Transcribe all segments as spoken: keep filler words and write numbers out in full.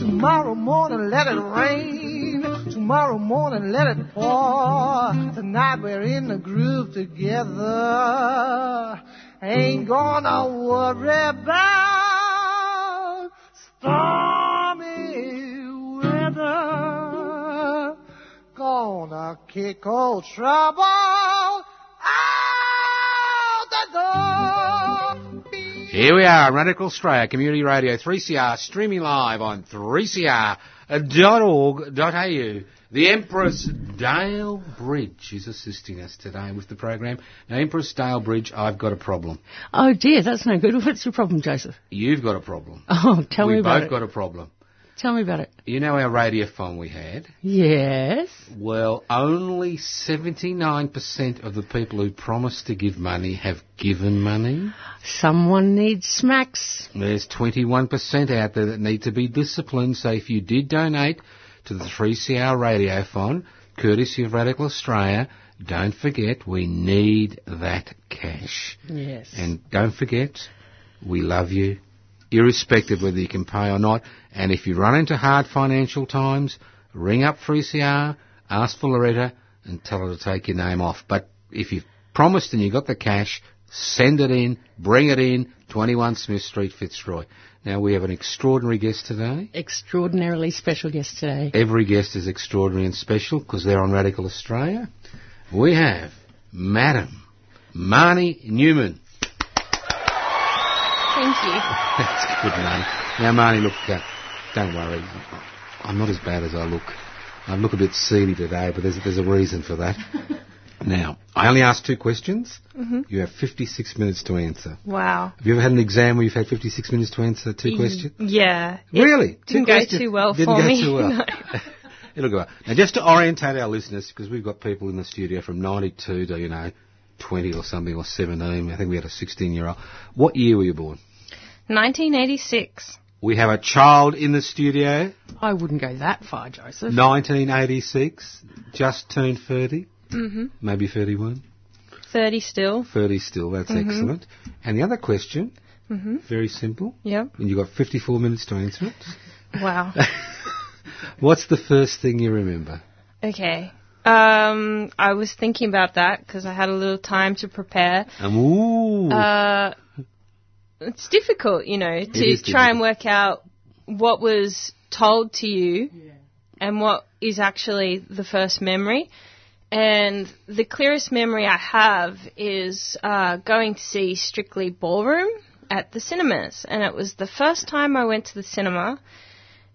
Tomorrow morning let it rain, tomorrow morning let it pour. Tonight we're in the groove together, ain't gonna worry about stormy weather. Gonna kick old trouble out the door. Here we are, Radical Australia Community Radio three C R, streaming live on three c r dot org dot a u. The Empress Dale Bridge is assisting us today with the program. Now, Empress Dale Bridge, I've got a problem. Oh dear, that's no good. What's your problem, Joseph? You've got a problem. Oh, tell we me about it. We've both got a problem. Tell me about it. You know our radiophone we had? Yes. Well, only seventy-nine percent of the people who promised to give money have given money. Someone needs smacks. There's twenty-one percent out there that need to be disciplined. So if you did donate to the three C R radiophone, courtesy of Radical Australia, don't forget we need that cash. Yes. And don't forget, we love you, irrespective of whether you can pay or not. And if you run into hard financial times, ring up three C R, ask for Loretta and tell her to take your name off. But if you've promised and you've got the cash, send it in, bring it in, twenty-one Smith Street, Fitzroy. Now, we have an extraordinary guest today. Extraordinarily special guest today. Every guest is extraordinary and special because they're on Radical Australia. We have Madam Marnie Newman. Thank you. That's a good name. Now, Marnie, look, uh, don't worry. I'm not as bad as I look. I look a bit seedy today, but there's, there's a reason for that. Now, I only asked two questions. Mm-hmm. You have fifty-six minutes to answer. Wow. Have you ever had an exam where you've had fifty-six minutes to answer two y- questions? Yeah. Really? It didn't two go questions? too well didn't for go me. Too well. No. It'll go well. Now, just to orientate our listeners, because we've got people in the studio from ninety-two to, you know, twenty or something, or seventeen. I think we had a sixteen-year-old. What year were you born? nineteen eighty-six. We have a child in the studio. I wouldn't go that far, Joseph. nineteen eighty-six. Just turned thirty. Mm-hmm. Maybe thirty-one. thirty still. thirty still. That's mm-hmm. excellent. And the other question, mm-hmm. very simple. Yep. And you've got fifty-four minutes to answer it. Wow. What's the first thing you remember? Okay. Um, I was thinking about that because I had a little time to prepare. Um, ooh. Uh, it's difficult, you know, to try and work out what was told to you yeah. and what is actually the first memory. And the clearest memory I have is uh, going to see Strictly Ballroom at the cinemas. And it was the first time I went to the cinema,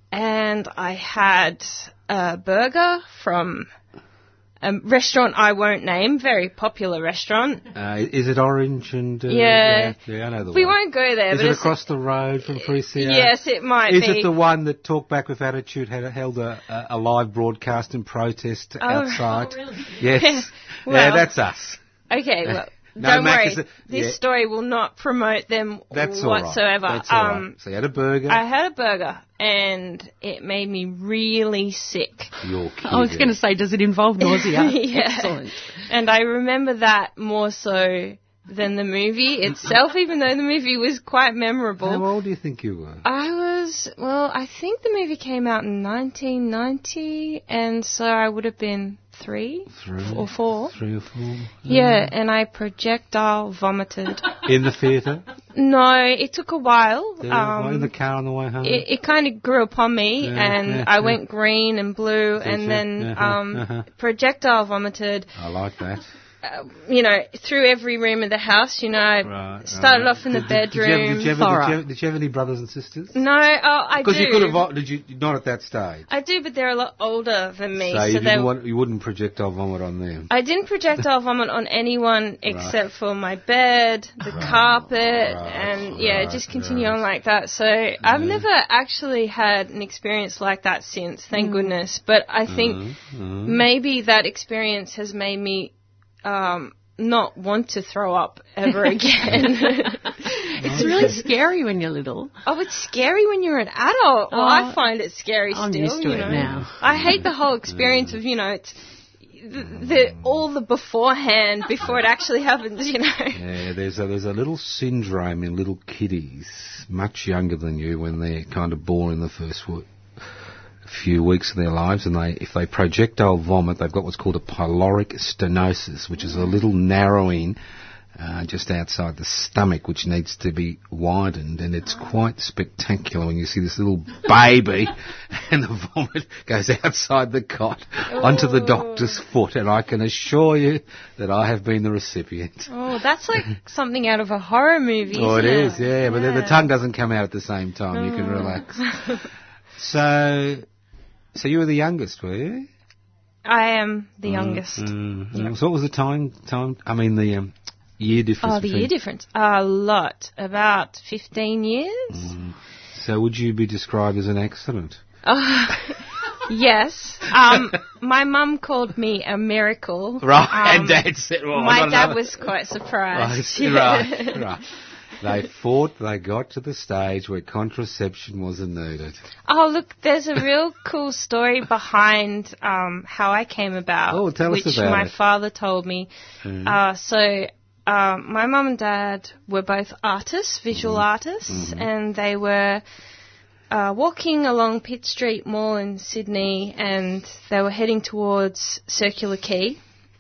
and I had a burger from a restaurant I won't name, very popular restaurant. Uh, is it Orange and... Uh, yeah. yeah. Yeah, I know the we one. We won't go there. Is but it across the road from three C R? Yes, it might is be. Is it the one that Talk Back with Attitude had held a, a, a live broadcast and protest oh, outside? Oh, really? Yes. Yeah, well, yeah, that's us. Okay, well, no, don't Mac, worry. It, this yeah. story will not promote them that's whatsoever. All right. That's um, all right. So you had a burger? I had a burger. And it made me really sick. You're kidding. I was going to say, does it involve nausea? Yeah. Excellent. And I remember that more so than the movie itself, even though the movie was quite memorable. How old do you think you were? I was, well, I think the movie came out in nineteen ninety, and so I would have been three, three or four. Three or four. Yeah, and I projectile vomited. In the theatre? No, it took a while. Yeah, um, in the car on the way home? It, it kind of grew upon me, yeah, and yeah, I yeah. went green and blue, and then uh-huh, um, uh-huh. projectile vomited. I like that. Uh, you know, through every room of the house, you know, right, started right. off in did, the bedroom. Did you, have, did, you have, did, you have, did you have any brothers and sisters? No, oh, I do. Because you could have, did you, not at that stage? I do, but they're a lot older than me. So, so you, didn't want, you wouldn't projectile vomit on them? I didn't projectile vomit on anyone except right. for my bed, the right, carpet, right, and, yeah, right, just continue right. on like that. So mm. I've never actually had an experience like that since, thank mm. goodness. But I think mm. Mm. maybe that experience has made me Um, not want to throw up ever again. It's really scary when you're little. Oh, it's scary when you're an adult. Oh, well, I find it scary I'm still. I'm used to you know? it now. I hate the whole experience of, you know, it's the, the all the beforehand before it actually happens, you know. Yeah, there's a, there's a little syndrome in little kiddies much younger than you when they're kind of born in the first foot. few weeks of their lives, and they, if they projectile vomit, they've got what's called a pyloric stenosis, which is a little narrowing uh, just outside the stomach, which needs to be widened, and it's quite spectacular when you see this little baby and the vomit goes outside the cot onto the doctor's foot, and I can assure you that I have been the recipient. Oh, that's like something out of a horror movie. Oh, it is, it? yeah, but yeah. The, the tongue doesn't come out at the same time. Mm. You can relax. So... So you were the youngest, were you? I am the mm, youngest. Mm, yep. So what was the time, time? I mean, the um, year difference? Oh, the year difference. A lot. About fifteen years. Mm. So would you be described as an accident? Oh, yes. Um, my mum called me a miracle. Right. Um, and Dad said, well, my dad another. was quite surprised. Right, yeah. right, right. They fought, they got to the stage where contraception wasn't needed. Oh, look, there's a real cool story behind um, how I came about, oh, tell which us about my it. father told me. Mm. Uh, so um, my mum and dad were both artists, visual mm. artists, mm. and they were uh, walking along Pitt Street Mall in Sydney, and they were heading towards Circular Quay.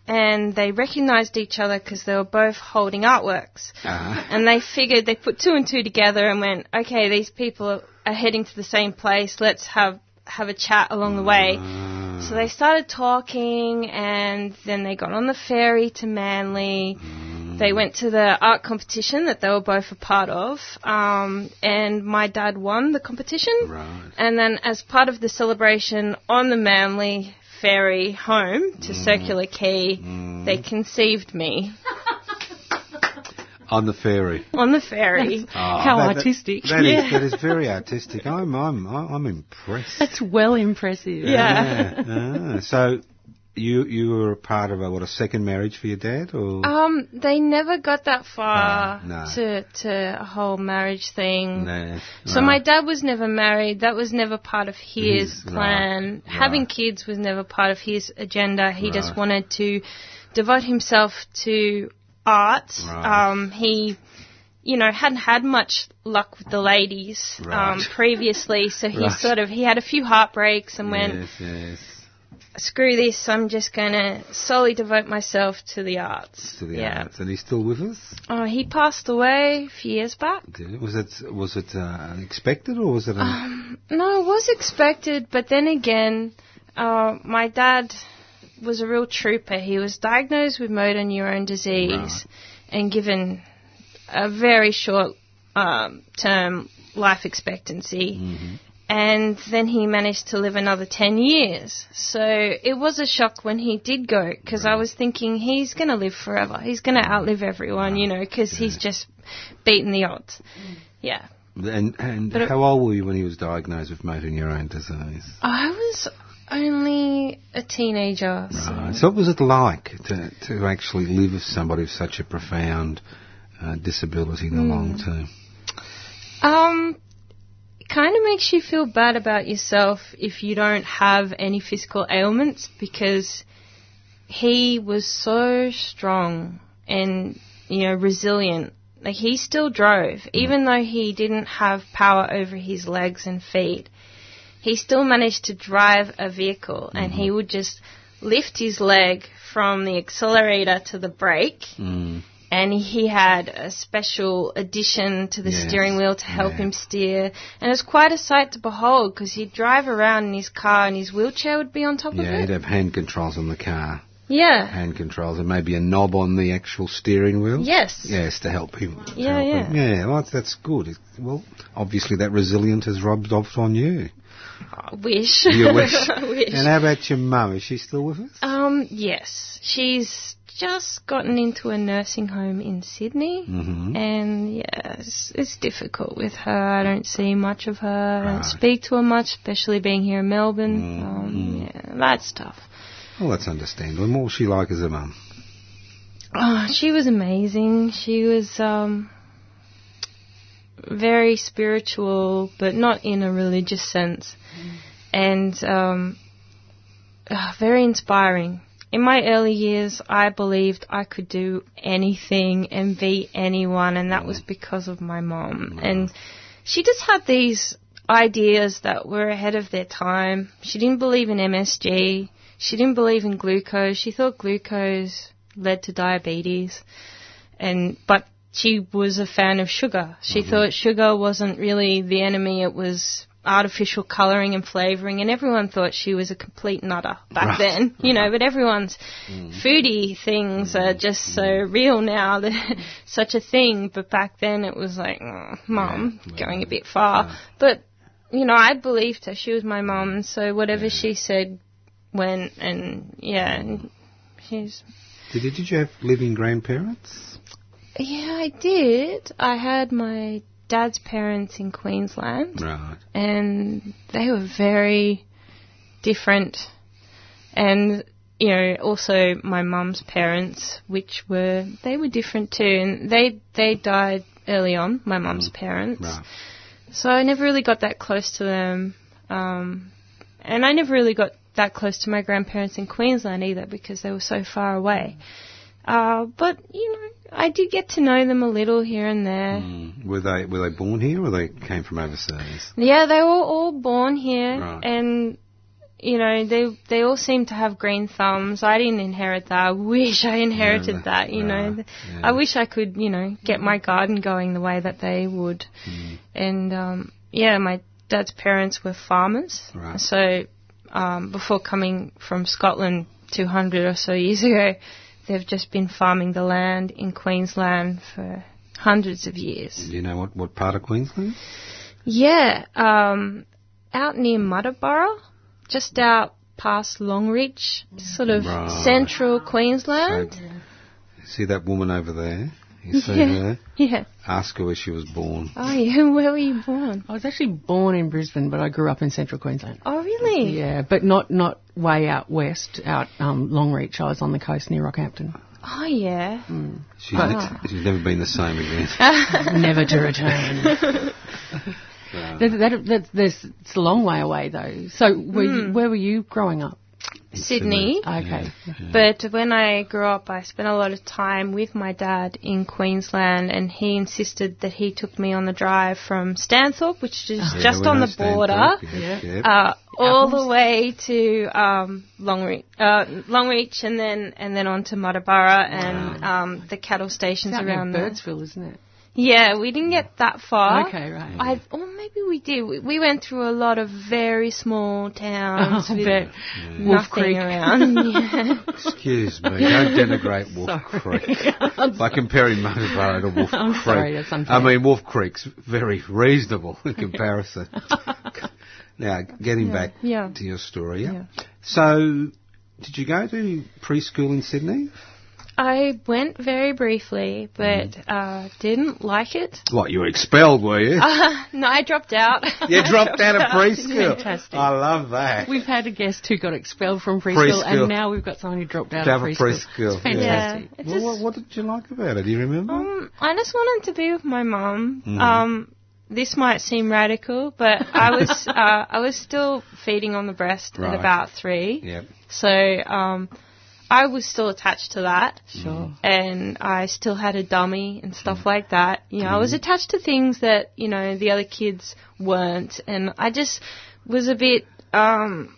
And they recognised each other because they were both holding artworks. Uh-huh. And they figured, they put two and two together and went, okay, these people are heading to the same place, let's have, have a chat along the way. Uh-huh. So they started talking, and then they got on the ferry to Manly. Uh-huh. They went to the art competition that they were both a part of, um, and my dad won the competition. Right. And then as part of the celebration on the Manly ferry home to mm. Circular Quay, mm. they conceived me. On the ferry. On the ferry. Oh, how that, artistic. That, that, yeah. is, that is very artistic. I'm, I'm, I'm impressed. That's well impressive. Yeah. yeah. Ah, so you you were a part of, a, what, a second marriage for your dad? Or? Um, They never got that far no, no. To, to a whole marriage thing. No, so right. my dad was never married. That was never part of his, his plan. Right, Having right. kids was never part of his agenda. He right. just wanted to devote himself to art. Right. Um, he... you know, hadn't had much luck with the ladies right. um, previously, so he right. sort of, he had a few heartbreaks and went, yes, yes. screw this, I'm just going to solely devote myself to the arts. To the yeah. arts. And he's still with us? Oh, he passed away a few years back. Did it? Was it, was it uh, expected or was it... A... Um, no, it was expected, but then again, uh, my dad was a real trooper. He was diagnosed with motor neurone disease right. and given... a very short um, term life expectancy, mm-hmm. and then he managed to live another ten years. So it was a shock when he did go, because right. I was thinking he's going to live forever. He's going to outlive everyone, right. you know, because yeah. he's just beaten the odds. Yeah. And, and how it, old were you when he was diagnosed with motor neurone disease? I was only a teenager. Right. So, so what was it like to, to actually live with somebody with such a profound... Uh, disability in the mm. long term? Um, it kind of makes you feel bad about yourself if you don't have any physical ailments, because he was so strong and, you know, resilient. Like, he still drove. Mm. Even though he didn't have power over his legs and feet, he still managed to drive a vehicle, mm-hmm. and he would just lift his leg from the accelerator to the brake. Mm. And he had a special addition to the yes. steering wheel to help yeah. him steer. And it was quite a sight to behold, because he'd drive around in his car and his wheelchair would be on top yeah, of it. Yeah, he'd have hand controls on the car. Yeah. Hand controls and maybe a knob on the actual steering wheel. Yes. Yes, to help him. To yeah, help yeah. Him. Yeah, well, that's good. It, well, obviously that resilience has rubbed off on you. I wish. You wish. I wish. And how about your mum? Is she still with us? Um, yes. She's just gotten into a nursing home in Sydney, mm-hmm. and yeah, it's, it's difficult with her. I don't see much of her. I don't right. speak to her much, especially being here in Melbourne. Mm-hmm. Um, yeah, that's tough. Well, that's understandable. And what was she like as a mum? Oh, she was amazing. She was um, very spiritual, but not in a religious sense, mm. and um, uh, very inspiring. In my early years, I believed I could do anything and be anyone, and that was because of my mom. Wow. And she just had these ideas that were ahead of their time. She didn't believe in M S G. She didn't believe in glucose. She thought glucose led to diabetes, and but she was a fan of sugar. She mm-hmm. thought sugar wasn't really the enemy. It was artificial colouring and flavouring, and everyone thought she was a complete nutter back right. then, you right. know, but everyone's mm. foodie things mm. are just mm. so real now, that such a thing, but back then it was like, oh, mum, yeah. well, going a bit far. Yeah. But, you know, I believed her. She was my mum, so whatever yeah. she said went, and, yeah, and she's... Did, did you have living grandparents? Yeah, I did. I had my Dad's parents in Queensland, right. and they were very different, and you know also my mum's parents, which were they were different too, and they they died early on, my mum's mm. parents, right. so I never really got that close to them, um, and I never really got that close to my grandparents in Queensland either because they were so far away. Uh, but, you know, I did get to know them a little here and there. Mm. Were they were they born here or they came from overseas? Yeah, they were all born here. Right. And, you know, they they all seemed to have green thumbs. I didn't inherit that. I wish I inherited yeah, that, you right. know. Yeah. I wish I could, you know, get my garden going the way that they would. Mm. And, um, yeah, my dad's parents were farmers. Right. So um, before coming from Scotland two hundred or so years ago, they've just been farming the land in Queensland for hundreds of years. Do you know what, what part of Queensland? Yeah, um, out near Mudaburra, just out past Longreach, sort of right. central Queensland. So, see that woman over there? You see yeah. her? Yeah. Ask her where she was born. Oh, yeah. Where were you born? I was actually born in Brisbane, but I grew up in central Queensland. Oh, really? Yeah, but not, not way out west, out um, Longreach. I was on the coast near Rockhampton. Oh, yeah. Mm. She's, ah. ne- she's never been the same again. Never to return. Wow. that, that, that, that's, it's a long way away, though. So were mm. you, where were you growing up? Sydney. Okay. Yeah, yeah. But when I grew up, I spent a lot of time with my dad in Queensland, and he insisted that he took me on the drive from Stanthorpe, which is yeah, just on the Stanthorpe, border, yep, yep. Uh, all the way to um, Longreach, uh, Longreach, and then and then on to Mudaburra and wow. um, the cattle stations it's around there. Birdsville, isn't it? Yeah, we didn't get that far. Okay, right. I, or maybe we did. We, we went through a lot of very small towns oh, with yeah. nothing Wolf Creek. Around. Yeah. Excuse me, don't denigrate Wolf sorry. Creek. By comparing Montefiore to Wolf I'm Creek. Sorry, that's unfair. I mean, Wolf Creek's very reasonable in comparison. Now, getting yeah. back yeah. to your story. Yeah? Yeah. So, did you go to preschool in Sydney? I went very briefly, but mm. uh, didn't like it. What, you were expelled, were you? Uh, no, I dropped out. You dropped, dropped out of preschool? Fantastic. I love that. We've had a guest who got expelled from preschool, preschool. and now we've got someone who dropped out of preschool. preschool. It's fantastic. Yeah, it well, just, what, what did you like about it? Do you remember? Um, I just wanted to be with my mum. Mm. Um, this might seem radical, but I was uh, I was still feeding on the breast right. at about three. Yep. So... Um, I was still attached to that, sure. and I still had a dummy and stuff mm. like that. You know, mm. I was attached to things that, you know, the other kids weren't, and I just was a bit, um,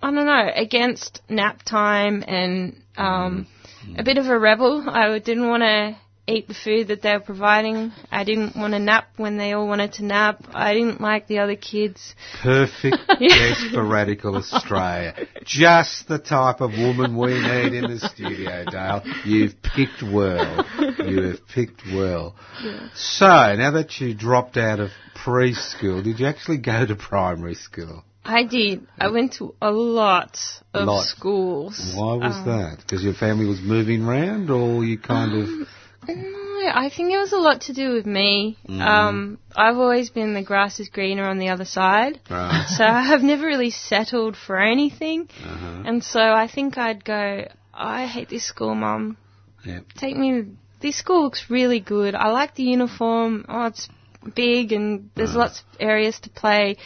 I don't know, against nap time and um, mm. Mm. a bit of a rebel. I didn't want to eat the food that they were providing. I didn't want to nap when they all wanted to nap. I didn't like the other kids. Perfect guest for Radical Australia. Just the type of woman we need in the studio, Dale. You've picked well. You have picked well. Yeah. So, now that you dropped out of preschool, did you actually go to primary school? I did. I went to a lot of a lot. schools. Why was um, that? Because your family was moving around, or you kind of... No, I think it was a lot to do with me. Mm. Um, I've always been the grass is greener on the other side. Right. So I have never really settled for anything. Uh-huh. And so I think I'd go, I hate this school, Mum. Yep. Take me to... This school looks really good. I like the uniform. Oh, it's big and there's right. lots of areas to play.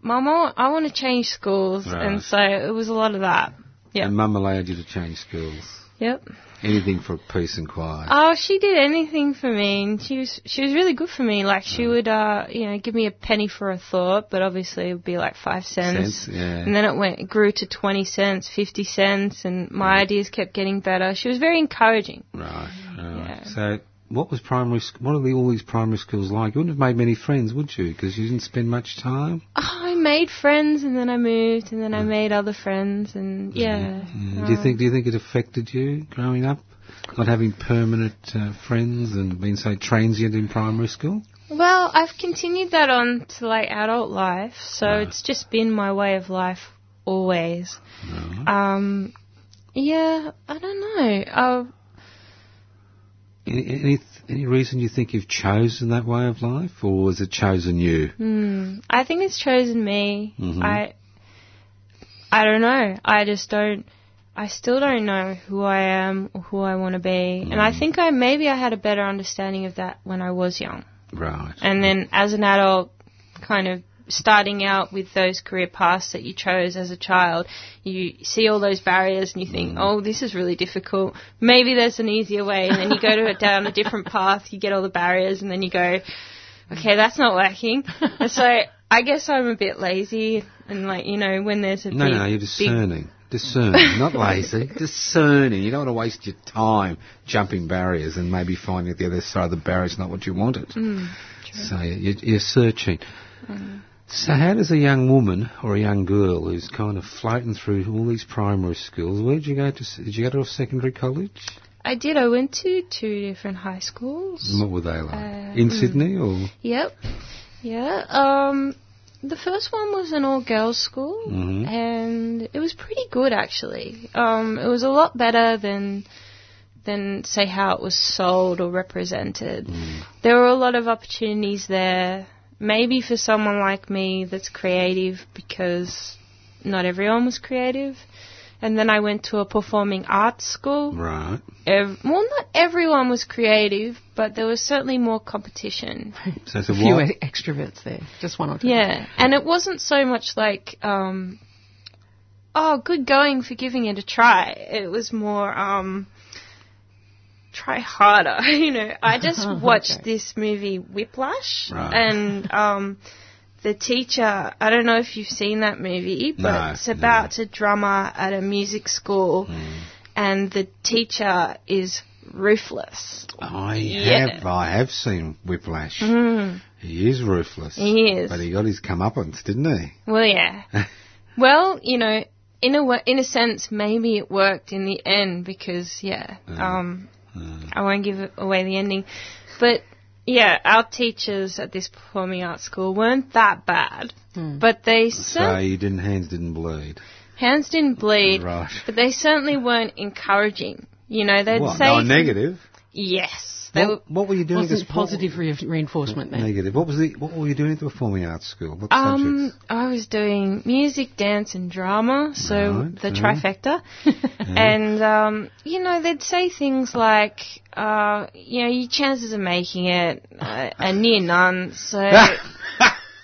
Mum, I want to change schools. Right. And so it was a lot of that. Yep. And Mum allowed you to change schools. Yep. Anything for peace and quiet. Oh, she did anything for me, and she was she was really good for me. Like she would, uh, you know, give me a penny for a thought, but obviously it would be like five cents. Cents yeah. And then it went it grew to twenty cents, fifty cents, and my right. ideas kept getting better. She was very encouraging. Right. right. Yeah. So, what was primary? Sc- what are the, all these primary schools like? You wouldn't have made many friends, would you? Because you didn't spend much time. Oh, I made friends, and then I moved, and then I made other friends, and yeah. yeah. Do you think? Do you think it affected you growing up, not having permanent uh, friends and being so transient in primary school? Well, I've continued that on to like adult life, so right. it's just been my way of life always. Right. Um, yeah, I don't know. I'll Any, any any reason you think you've chosen that way of life, or has it chosen you? Mm, I think it's chosen me. Mm-hmm. I I don't know. I just don't. I still don't know who I am or who I want to be. Mm. And I think I maybe I had a better understanding of that when I was young. Right. And then as an adult, kind of starting out with those career paths that you chose as a child, you see all those barriers and you think, mm. oh, this is really difficult. Maybe there's an easier way. And then you go to it down a different path, you get all the barriers, and then you go, okay, that's not working. And so I guess I'm a bit lazy and, like, you know, when there's a no, big... No, no, you're discerning. Discerning, not lazy. Discerning. You don't want to waste your time jumping barriers and maybe finding that the other side of the barrier is not what you wanted. Mm, so you're, you're searching. Mm. So how does a young woman or a young girl who's kind of floating through all these primary schools, where did you go to? Did you go to a secondary college? I did. I went to two different high schools. And what were they like? Uh, In mm. Sydney or? Yep. Yeah. Um, the first one was an all-girls school, mm-hmm. and it was pretty good, actually. Um, it was a lot better than... than, say, how it was sold or represented. Mm. There were a lot of opportunities there. Maybe for someone like me that's creative, because not everyone was creative. And then I went to a performing arts school. Right. Every, well, not everyone was creative, but there was certainly more competition. So a few what? extroverts there, just one or two. Yeah, and it wasn't so much like, um, oh, good going for giving it a try. It was more... Um, try harder, you know. I just watched okay. this movie Whiplash, right. and um, the teacher, I don't know if you've seen that movie, but no, it's about no. a drummer at a music school, mm. and the teacher is ruthless. I yeah. have, I have seen Whiplash. Mm. He is ruthless. He is. But he got his comeuppance, didn't he? Well, yeah. well, you know, in a in a sense, maybe it worked in the end because, yeah, mm. um. I won't give away the ending. But, yeah, our teachers at this performing arts school weren't that bad. Mm. But they... So you didn't, hands didn't bleed. Hands didn't bleed. Right. But they certainly weren't encouraging. You know, they'd what, say... What, no, negative? Yes. They what, were, what were you doing? Wasn't positive re- reinforcement then? Negative. What was the? What were you doing at the performing arts school? What um, subjects? I was doing music, dance and drama, so right, the right. trifecta. And, um, you know, they'd say things like, uh, you know, your chances of making it uh, are near none, so... I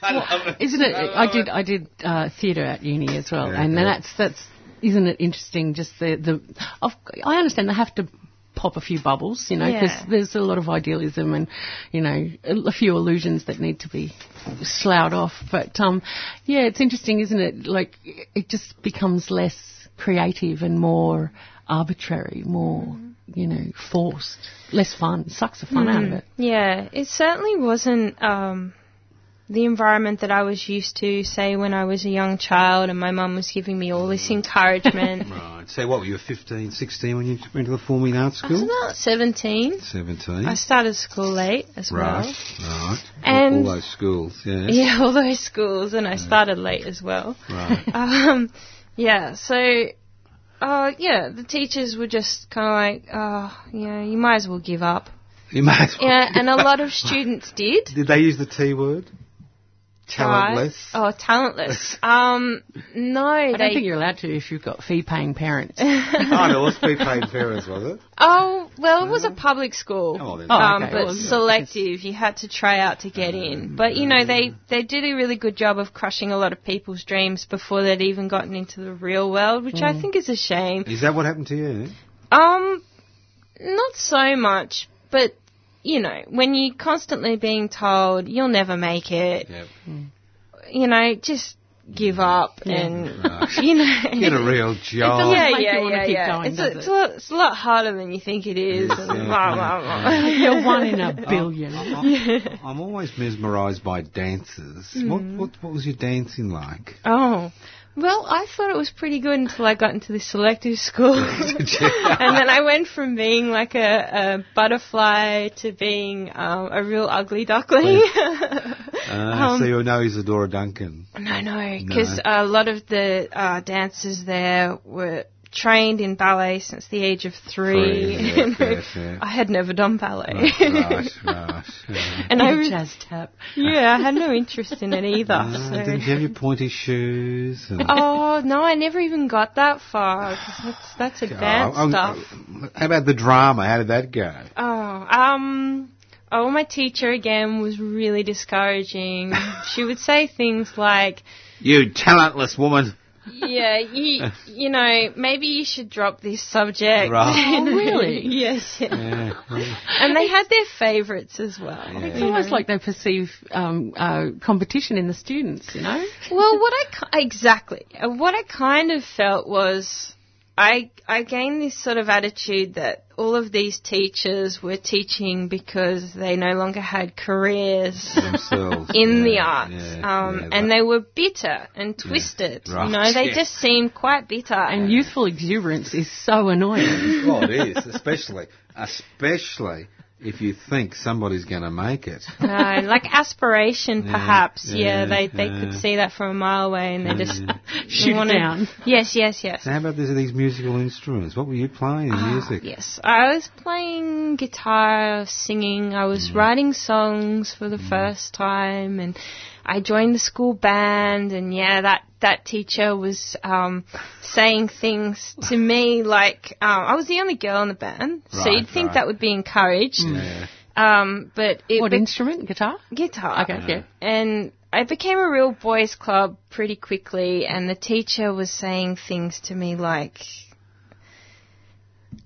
love it. Isn't it? I, I did, I did uh, theatre at uni as well, yeah, and yeah. that's, that's, isn't it interesting, just the... the I've, I understand they have to... pop a few bubbles, you know, because yeah. there's a lot of idealism and, you know, a few illusions that need to be sloughed off. But, um, yeah, it's interesting, isn't it? Like, it just becomes less creative and more arbitrary, more mm-hmm. you know, forced, less fun. It sucks the fun mm. out of it. Yeah, it certainly wasn't um, the environment that I was used to, say, when I was a young child and my mum was giving me all this encouragement. Right. So what, were you fifteen, sixteen when you went to the forming arts school? I was about seventeen. seventeen. I started school late as right, well. Right, right. And all, all those schools, yeah. Yeah, all those schools, and I yeah. started late as well. Right. um, yeah, so... Uh, yeah, the teachers were just kind of like, oh, you know, you might as well give up. You might as well. Yeah, and a lot of students did. Did they use the T word? Talentless? Oh, talentless. um, no. I don't think you're allowed to if you've got fee-paying parents. Oh, no, it was fee-paying parents, was it? Oh, well, it was a public school, oh, um, oh, okay. But selective. You had to try out to get um, in. But, you know, they, they did a really good job of crushing a lot of people's dreams before they'd even gotten into the real world, which mm. I think is a shame. Is that what happened to you? Um, not so much, but... You know, when you're constantly being told you'll never make it, yep. mm. you know, just give up yeah. and, right. you know. Get a real job. Yeah, like yeah, yeah, yeah. Going, it's, a, it? it's, a lot, it's a lot harder than you think it is. Yes, and yeah, blah, blah, blah. Yeah. You're one in a billion. I'm, I'm, yeah. I'm always mesmerised by dances. Mm. What, what, what was your dancing like? Oh, well, I thought it was pretty good until I got into this selective school. And then I went from being like a, a butterfly to being um, a real ugly duckling. uh, um, so you know Isadora Duncan? No, no, because no. a lot of the uh, dancers there were trained in ballet since the age of three. three yeah, yeah, yeah. I had never done ballet. Right, right, right. Yeah. And I was jazz tap. Yeah, I had no interest in it either. Uh, so. Didn't you have your pointy shoes? And oh, no, I never even got that far. That's, that's advanced oh, stuff. How about the drama? How did that go? Oh, um... Oh, my teacher, again, was really discouraging. She would say things like... You talentless woman... Yeah, you you know, maybe you should drop this subject. Right. Oh, really? Yes. Yeah. Yeah, yeah. And they had their favourites as well. Yeah. It's almost know? like they perceive um, uh, competition in the students, you know? Well, what I... Exactly. What I kind of felt was I, I gained this sort of attitude that all of these teachers were teaching because they no longer had careers Themselves, in yeah, the arts. Yeah, um, yeah, and they were bitter and twisted. Yeah, right. You know, they yeah. just seemed quite bitter. And yeah. youthful exuberance is so annoying. Well, it is, especially, especially if you think somebody's going to make it. Uh, like aspiration, perhaps. Yeah, yeah, yeah they, they uh, could see that from a mile away and they yeah, just... Yeah. Shoot wanted, down. Yes, yes, yes. So how about these, these musical instruments? What were you playing in uh, music? Yes, I was playing guitar, singing. I was mm. writing songs for the mm. first time, and I joined the school band. And yeah, that that teacher was um, saying things to me like um, I was the only girl in the band, right, so you'd think right. that would be encouraged. Yeah. Um, but it what be- instrument? Guitar. Guitar. Okay. Yeah. And I became a real boys' club pretty quickly, and the teacher was saying things to me like,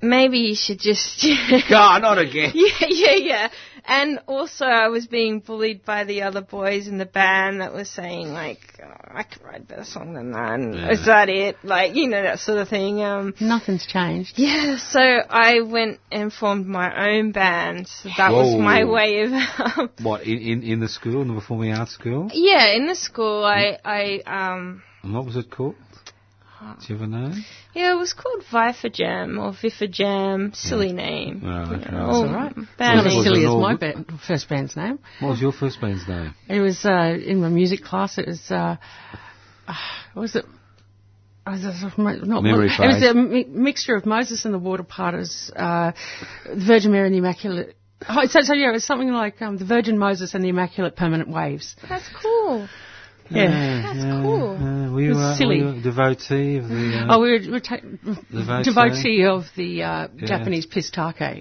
maybe you should just... God, not again. Yeah, yeah, yeah. And also I was being bullied by the other boys in the band that were saying, like, oh, I could write a better song than that, and yeah. is that it? Like, you know, that sort of thing. Um, Nothing's changed. Yeah, so I went and formed my own band. So that Whoa. was my way of... Um, what, in, in, in the school, in the performing arts school? Yeah, in the school I... I um, and what was it called? Do you have a name? Yeah, it was called Vifer Jam or Vifer Jam. Silly yeah. name. Right, right. That's all right. Not as silly as my band, first band's name. What was your first band's name? It was uh, in my music class. It was, uh, uh, what was it? It was a, not Memory Mo- it was a mi- mixture of Moses and the Water Parters, uh, Virgin Mary and the Immaculate. Oh, so, so, yeah, it was something like um, the Virgin, Moses and the Immaculate, Permanent Waves. That's cool. Yeah. yeah, that's yeah, cool. Yeah. Were you, uh, silly. Were you a devotee of the... Uh, oh, we were ta- devotee? devotee of the uh, yeah. Japanese Pistake. Yeah.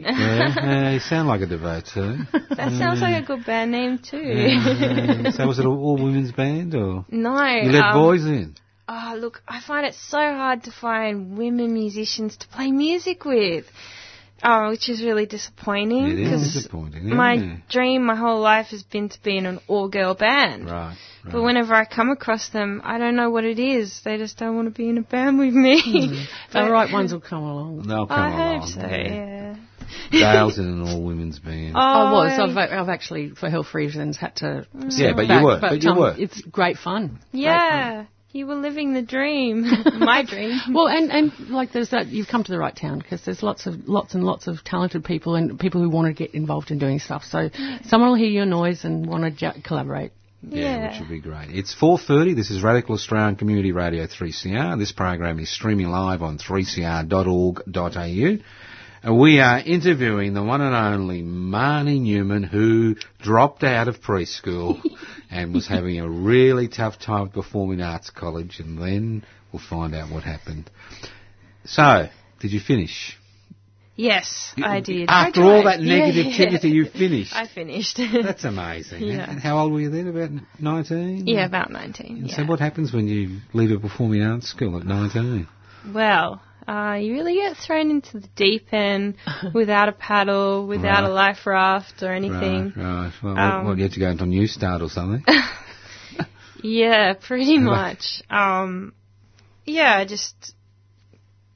yeah, you sound like a devotee. That yeah. sounds like a good band name too. Yeah. Yeah. So was it an all-women's band or...? No. You let um, boys in? Oh, look, I find it so hard to find women musicians to play music with. Oh, which is really disappointing. It is disappointing, yeah. My dream my whole life has been to be in an all-girl band. Right, right. But whenever I come across them, I don't know what it is. They just don't want to be in a band with me. Mm. The right ones will come along. They'll come I along. I hope so, yeah. yeah. Dale's in an all-women's band. Oh, I was. I've, I've actually, for health reasons, had to mm. Yeah, but back, you were. But, but you um, were. It's great fun. Yeah. Great fun. You were living the dream, my dream. Well, and, and like there's that, you've come to the right town because there's lots of lots and lots of talented people and people who want to get involved in doing stuff. So someone will hear your noise and want to ju- collaborate. Yeah, yeah, which would be great. It's four thirty. This is Radical Australian Community Radio three C R. This program is streaming live on three c r dot org dot a u. We are interviewing the one and only Marnie Newman, who dropped out of preschool and was having a really tough time at Performing Arts College, and then we'll find out what happened. So, did you finish? Yes, you, I did. After I all that negative yeah, negativity, yeah. you finished. I finished. That's amazing. Yeah. How old were you then, about nineteen? Yeah, about nineteen, yeah. So what happens when you leave a performing arts school at nineteen? Well... Uh, you really get thrown into the deep end without a paddle, without right. a life raft or anything. Right, right. Well, um, well, you had to go into a new start or something. Yeah, pretty much. Um, yeah, I just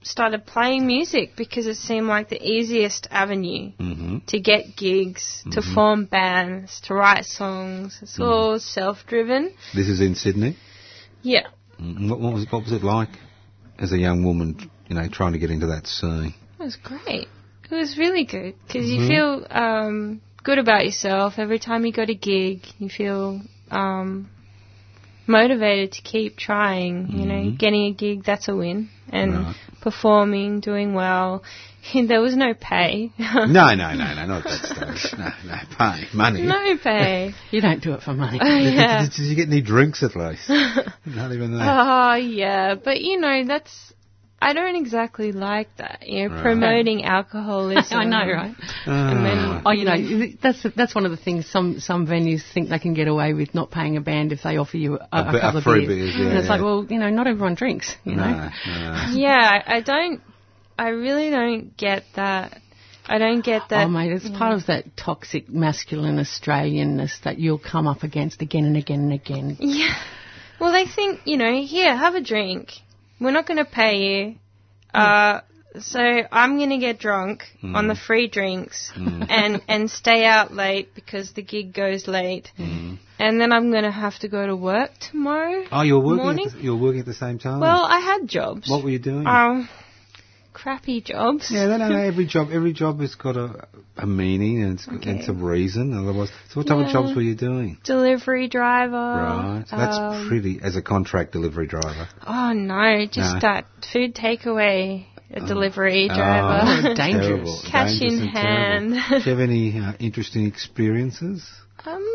started playing music because it seemed like the easiest avenue mm-hmm. to get gigs, mm-hmm. to form bands, to write songs. It's mm. all self-driven. This is in Sydney? Yeah. What, what was, what was it like as a young woman, you know, trying to get into that scene? It was great. It was really good because mm-hmm. you feel um, good about yourself. Every time you got a gig, you feel um, motivated to keep trying. Mm-hmm. You know, getting a gig, that's a win. And right. performing, doing well. There was no pay. no, no, no, no, not that stage. No, no pay. Money. No pay. You don't do it for money. Uh, yeah. did, did, did you get any drinks at least? Not even that. Oh, uh, yeah. But, you know, that's... I don't exactly like that, you know, right. promoting alcoholism. I know, right? Uh, and then, oh, you know, that's that's one of the things some, some venues think they can get away with not paying a band if they offer you a, a, a b- couple a free of beers. beers yeah, and it's yeah. like, well, you know, not everyone drinks, you no, know. No. Yeah, I don't, I really don't get that. I don't get that. Oh, mate, it's yeah. part of that toxic masculine Australianness that you'll come up against again and again and again. Yeah. Well, they think, you know, here, have a drink. We're not going to pay you, uh, so I'm going to get drunk mm. on the free drinks mm. and, and stay out late because the gig goes late, mm. and then I'm going to have to go to work tomorrow. Oh, you're working morning. At the, you're working at the same time? Well, I had jobs. What were you doing? Um, crappy jobs. Yeah, no, no, no, every job, every job has got a, a meaning and it's, okay. and it's a reason. Otherwise, so what type yeah. of jobs were you doing? Delivery driver. Right, so that's um, pretty as a contract delivery driver. Oh no, just no. that food takeaway a oh. delivery driver. Oh, dangerous. Cash dangerous in hand. Terrible. Do you have any uh, interesting experiences? Um,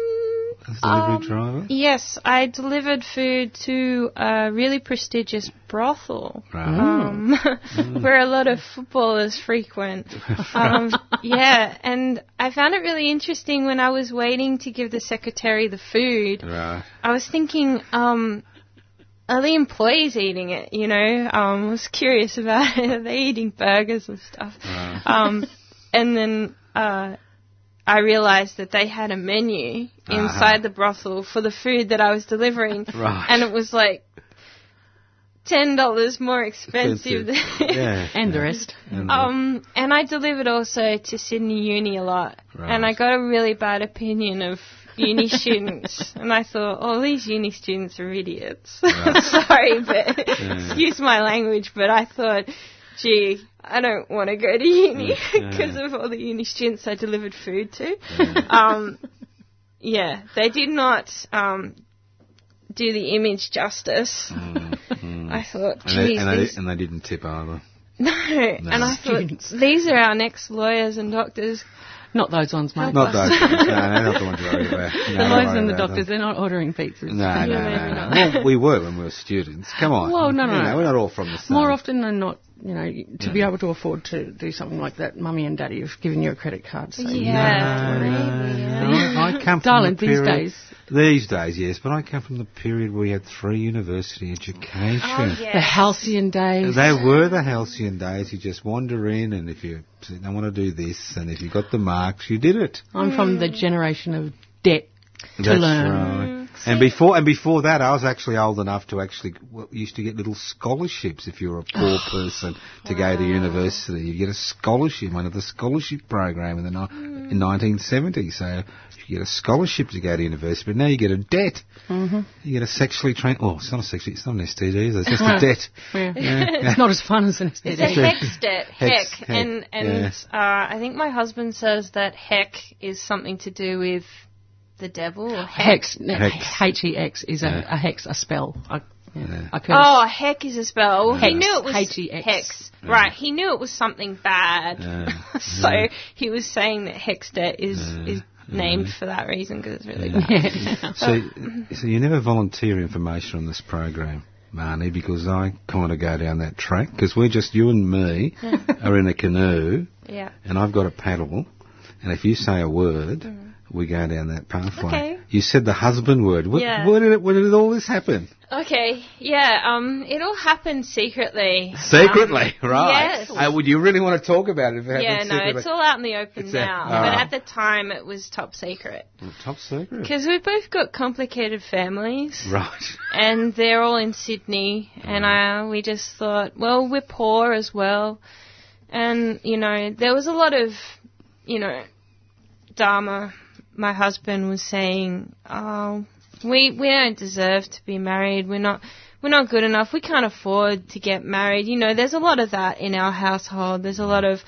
as delivery um, driver. Yes, I delivered food to a really prestigious brothel, right. um, mm. where a lot of footballers frequent. Um, yeah, and I found it really interesting when I was waiting to give the secretary the food. Right. I was thinking, um, are the employees eating it? You know, um, I was curious about it. Are they eating burgers and stuff? Right. Um, and then. Uh, I realised that they had a menu inside uh-huh. the brothel for the food that I was delivering, right. and it was like ten dollars more expensive. Than yeah, and yeah. the rest. And, um, and I delivered also to Sydney Uni a lot, right. and I got a really bad opinion of uni students, and I thought, oh, these uni students are idiots. Right. Sorry, but yeah. excuse my language, but I thought... Gee, I don't want to go to uni because yeah. of all the uni students I delivered food to. Yeah, um, yeah they did not um, do the image justice. Mm, mm. I thought, geez. And they, and, these... they, and they didn't tip either. No, no. and I students. thought, these are our next lawyers and doctors. Not those ones, mate. Not those ones. No, they're not the ones you're worried about. No, the lawyers and the doctors, them. They're not ordering pizzas. No, no, no, no. no. Well, we were when we were students. Come on. Well, no, no. You know, we're not all from the same. More often than not, you know, to no. be able to afford to do something like that, mummy and daddy have given you a credit card. So yeah. No, no, yeah. No, I come from Darling, the period, these days. These days, yes, but I come from the period where you had three university education. Oh, yes. The halcyon days. They were the halcyon days. You just wander in and if you don't want to do this and if you got the marks, you did it. I'm mm. from the generation of debt to That's learn. Right. And before and before that, I was actually old enough to actually well, used to get little scholarships if you were a poor person to wow. go to university. You get a scholarship under the scholarship program in the ni- mm. in nineteen seventy. So you get a scholarship to go to university, but now you get a debt. Mm-hmm. You get a sexually trained. Oh, it's not a sexually. It's not an S T D. It's just a debt. Yeah. Yeah. It's not as fun as an S T D. It's a hex debt. Hex. hex. And and yeah. uh, I think my husband says that heck is something to do with. The devil or hex? H E X is a, yeah. a hex, a spell. I, yeah. I oh, a heck is a spell. Yeah. He knew it was H E X. Hex. Yeah. Right, he knew it was something bad. Yeah. So yeah. he was saying that Hexter is, yeah. is named yeah. for that reason because it's really yeah. bad. Yeah. So, so you never volunteer information on this program, Marnie, because I kind of go down that track because we're just, you and me yeah. are in a canoe yeah. and I've got a paddle and if you say a word... Mm. We go down that pathway. Okay. You said the husband word. What, yeah. Where did it, where did all this happen? Okay, yeah, um, it all happened secretly. Secretly, um, right. Yes. Uh, would you really want to talk about it if it happened yeah, secretly? Yeah, no, it's all out in the open it's now. A, but right. at the time, it was top secret. Well, top secret? Because we've both got complicated families. Right. And they're all in Sydney. Right. And I, we just thought, well, we're poor as well. And, you know, there was a lot of, you know, drama. My husband was saying, "Oh, we we don't deserve to be married. We're not we're not good enough. We can't afford to get married." You know, there's a lot of that in our household. There's a lot of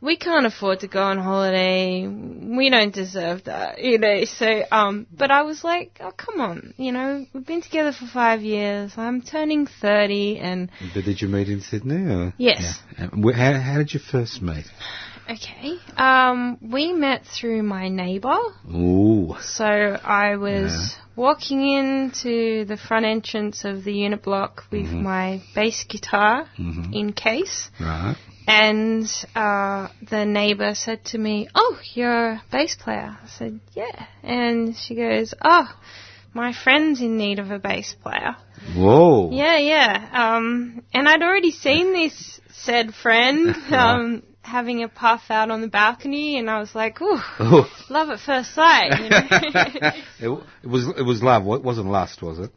we can't afford to go on holiday. We don't deserve that. You know, so um but I was like, "Oh, come on. You know, we've been together for five years. I'm turning thirty and But did you meet in Sydney or? Yes. Yeah. How how did you first meet? Okay. Um, we met through my neighbour. Ooh. So I was yeah. walking into the front entrance of the unit block with mm-hmm. my bass guitar mm-hmm. in case. Right. And uh, the neighbour said to me, "Oh, you're a bass player." I said, "Yeah." And she goes, "Oh, my friend's in need of a bass player." Whoa. Yeah, yeah. Um, and I'd already seen this said friend. Um having a puff out on the balcony, and I was like, ooh, ooh. Love at first sight. You know? it, it was it was love. It wasn't lust, was it?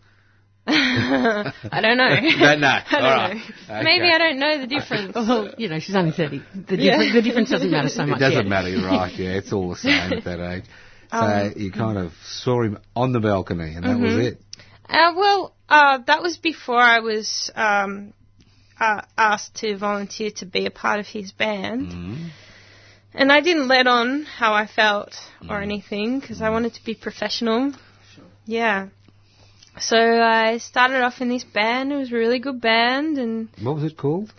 I don't know. no, no. I don't right. know. Okay. Maybe I don't know the difference. Well, you know, she's only thirty. The, yeah. difference, the difference doesn't matter so much. It doesn't yet. matter, right, yeah. It's all the same at that age. So um, you kind of saw him on the balcony, and that mm-hmm. was it. Uh, well, uh, that was before I was... Um, Uh, asked to volunteer to be a part of his band. Mm. And I didn't let on how I felt mm. or anything because mm. I wanted to be professional. Sure. Yeah. So I started off in this band. It was a really good band. And what was it called?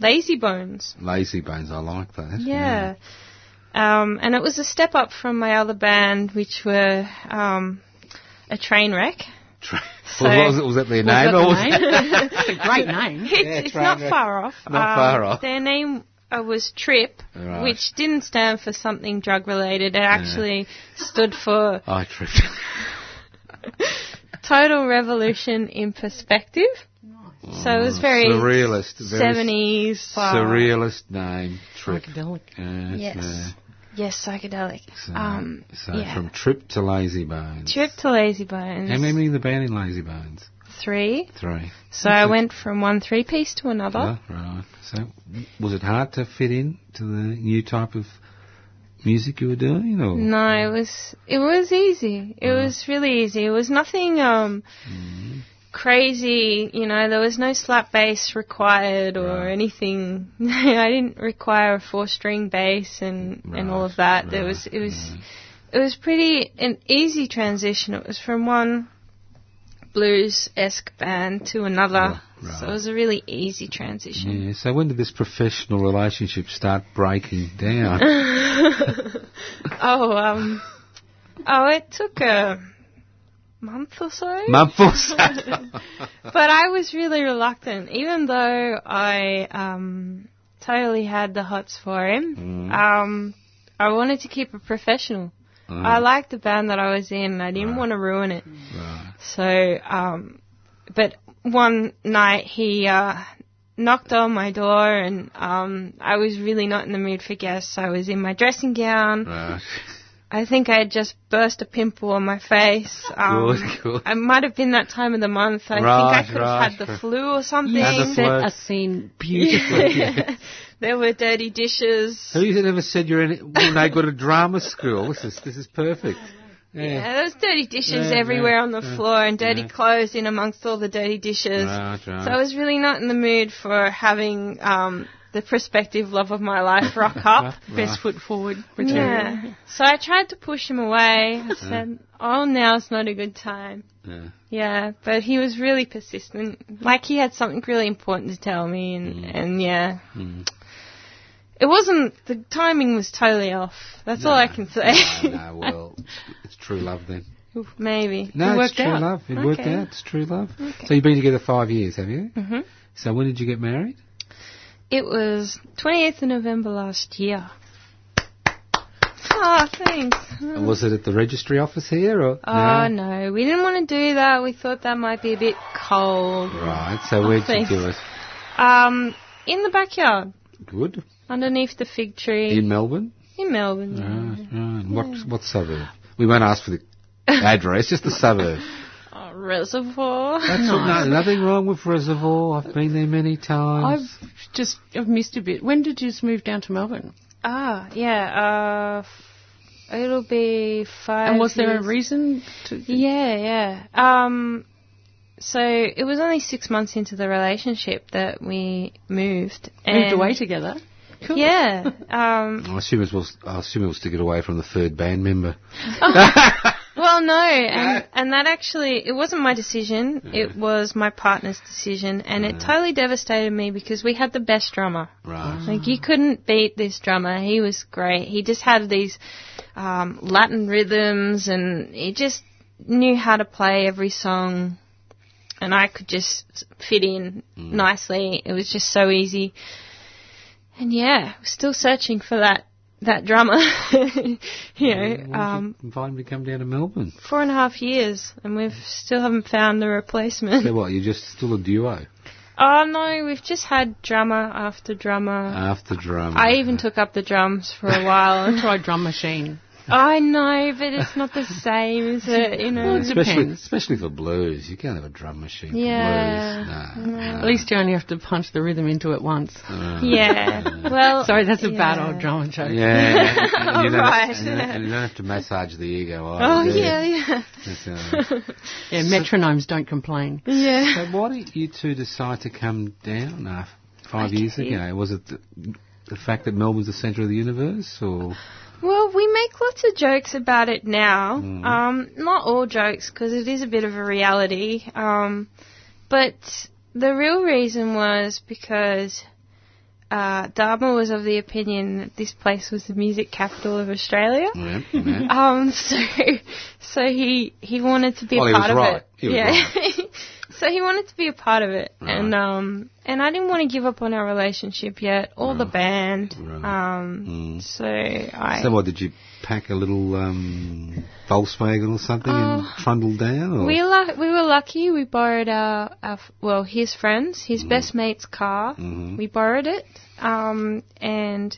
Lazy Bones. Lazy Bones. I like that. Yeah. yeah. Um, and it was a step up from my other band, which were um, a train wreck. Tra- so well, was, it, was that their was name? That or was name? That's a great name. It's, yeah, it's not to... far off. Not um, far off. Their name uh, was Trip, right. which didn't stand for something drug-related. It actually yeah. stood for... I tripped. Total Revolution in Perspective. Nice. So it was very... Surrealist. seventies. Surrealist wow. name, Trip. Psychedelic. Uh, yes. Uh, Yes, psychedelic. So, um, so yeah. from Trip to Lazy Bones. Trip to Lazy Bones. How many in the band in Lazy Bones? Three. Three. So That's I went from one three-piece to another. Oh, right. So was it hard to fit in to the new type of music you were doing? Or? No, it was it was easy. It oh. was really easy. It was nothing um, mm. crazy. You know, there was no slap bass required or right. anything. I didn't require a four-string bass and, right, and all of that. Right, there was it was right. it was pretty an easy transition. It was from one blues-esque band to another, right, right. so it was a really easy transition. Yeah. So when did this professional relationship start breaking down? oh, um, oh, it took a. month or so. Month or so. But I was really reluctant, even though I um, totally had the hots for him. Mm. Um, I wanted to keep it professional. Mm. I liked the band that I was in. And I didn't right. want to ruin it. Right. So, um, but one night he uh, knocked on my door, and um, I was really not in the mood for guests. I was in my dressing gown. Right. I think I had just burst a pimple on my face. Um, good, good. I might have been that time of the month. I right, think I could right, have had the right. flu or something. Yeah, you set a scene beautifully. Yeah. There were dirty dishes. Who's ever said you're in? Well, they go to drama school. This is this is perfect. Yeah, yeah there was dirty dishes yeah, everywhere yeah, on the yeah, floor and dirty yeah. clothes in amongst all the dirty dishes. Right, right. So I was really not in the mood for having um, the prospective love of my life rock up. Right. Best foot forward. Yeah. yeah. So I tried to push him away. I said, oh, now's not a good time. Yeah. Yeah, but he was really persistent. Like he had something really important to tell me and, mm. and yeah. Mm. It wasn't, the timing was totally off. That's no, all I can say. No, no, well, it's true love then. Oof, maybe. No, it worked it's true out. love. It okay. worked out. It's true love. Okay. So you've been together five years, have you? Mm-hmm. So when did you get married? It was twenty-eighth of November last year. Oh, thanks. And was it at the registry office here? Or oh, no? no. We didn't want to do that. We thought that might be a bit cold. Right. So oh, where'd thanks. you do it? Um, in the backyard. Good. Underneath the fig tree. In Melbourne? In Melbourne, right, yeah. Right. What, yeah. what suburb? We won't ask for the address, just the suburb. Oh, Reservoir. That's nice. no, nothing wrong with Reservoir. I've been there many times. I've just I've missed a bit. When did you move down to Melbourne? Ah, yeah. Uh, it'll be five And was years. there a reason? to? Yeah, yeah. Um, so it was only six months into the relationship that we moved. And moved away together? Cool. Yeah. Um, I assume it was I assume it was to get away from the third band member. Oh, well, no, and, and that actually, it wasn't my decision. Yeah. It was my partner's decision, and yeah. it totally devastated me because we had the best drummer. Right. Like, you couldn't beat this drummer. He was great. He just had these um, Latin rhythms, and he just knew how to play every song, and I could just fit in mm. nicely. It was just so easy. And yeah, we're still searching for that that drummer. you know, well, um, you invited me to come down to Melbourne. Four and a half years, and we've still haven't found the replacement. So what? You're just still a duo? Oh no, we've just had drummer after drummer after drummer. I even took up the drums for a while and tried drum machine. I know, but it's not the same, is it? You know, well, it depends. Especially, especially for blues, you can't have a drum machine for yeah. blues. No, no. At least you only have to punch the rhythm into it once. Uh, yeah. yeah. Well. Sorry, that's a yeah. bad old drummer joke. Yeah. And you don't, right. and, you don't, and you don't have to massage the ego either. Oh yeah, yeah. Uh, yeah, metronomes don't complain. Yeah. So why did you two decide to come down uh, five I years did. ago? Was it the, the fact that Melbourne's the centre of the universe, or? Well, we make lots of jokes about it now. Mm. Um, not all jokes, because it is a bit of a reality. Um, but the real reason was because uh, Dharma was of the opinion that this place was the music capital of Australia. Yeah, yeah. Um, so, so he he wanted to be well, a part of right. it. He was yeah. right. So he wanted to be a part of it, right. and um, and I didn't want to give up on our relationship yet, or right. the band. Right. Um, mm. So I. So what did you pack a little um, Volkswagen or something uh, and trundle down? Or? We lu- we were lucky. We borrowed our, our f- well his friend's his mm. best mate's car. Mm-hmm. We borrowed it um, and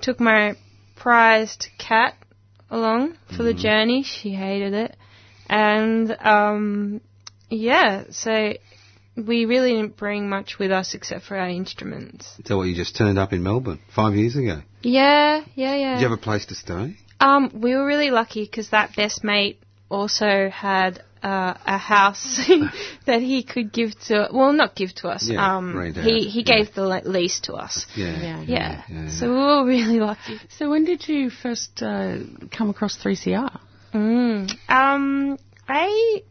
took my prized cat along for mm. the journey. She hated it, and. Um, Yeah, so we really didn't bring much with us except for our instruments. So what, you just turned up in Melbourne five years ago? Yeah, yeah, yeah. Did you have a place to stay? Um, we were really lucky because that best mate also had uh, a house that he could give to, well, not give to us. Yeah, um, right he, he gave yeah. the le- lease to us. Yeah yeah, yeah. yeah, yeah. So we were really lucky. So when did you first uh, come across three C R? Mm, um, I...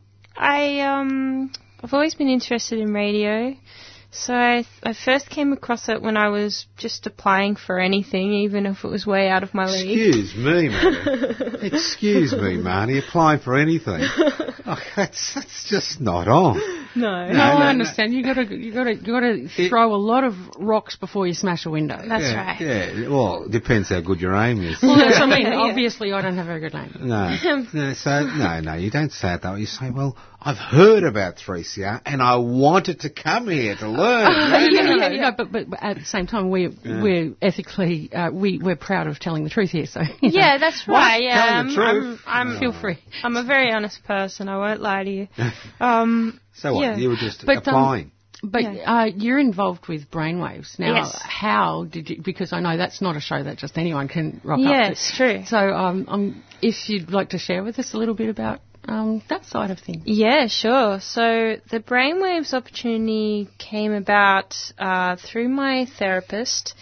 I, um, I've always been interested in radio, so I, th- I first came across it when I was just applying for anything, even if it was way out of my league. Excuse me, Marnie. Excuse me, Marnie, applying for anything. Oh, that's, that's just not on. No. No, no I no, understand. No. You gotta, you gotta, you gotta throw it, a lot of rocks before you smash a window. That's yeah, right. Yeah. Well, it depends how good your aim is. Well, that's what I mean. Obviously, I don't have a very good aim. No. no. So no, no. You don't say it that way. You say, well, I've heard about three C R and I wanted to come here to learn. Uh, yeah, yeah, yeah, yeah. No, but, but at the same time, we're, yeah. we're ethically, uh, we, we're proud of telling the truth here. So you know. Yeah, that's right. What? Yeah, um, the truth. I'm, I'm, feel free. I'm a very honest person. I won't lie to you. Um, so what? Yeah. You were just but, applying. Um, But yeah. uh, you're involved with Brainwaves now. Yes. How did you? Because I know that's not a show that just anyone can rock yeah, up. Yeah, it's true. So, um, um, if you'd like to share with us a little bit about um, that side of things. Yeah, sure. So the Brainwaves opportunity came about uh, through my therapist.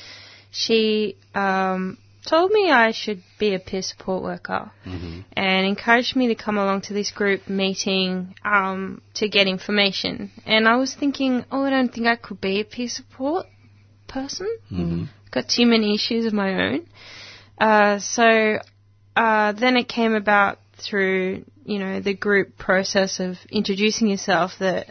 She um, told me I should be a peer support worker, mm-hmm. and encouraged me to come along to this group meeting um, to get information. And I was thinking, oh, I don't think I could be a peer support person. Mm-hmm. Got too many issues of my own. Uh, so uh, then it came about through, you know, the group process of introducing yourself that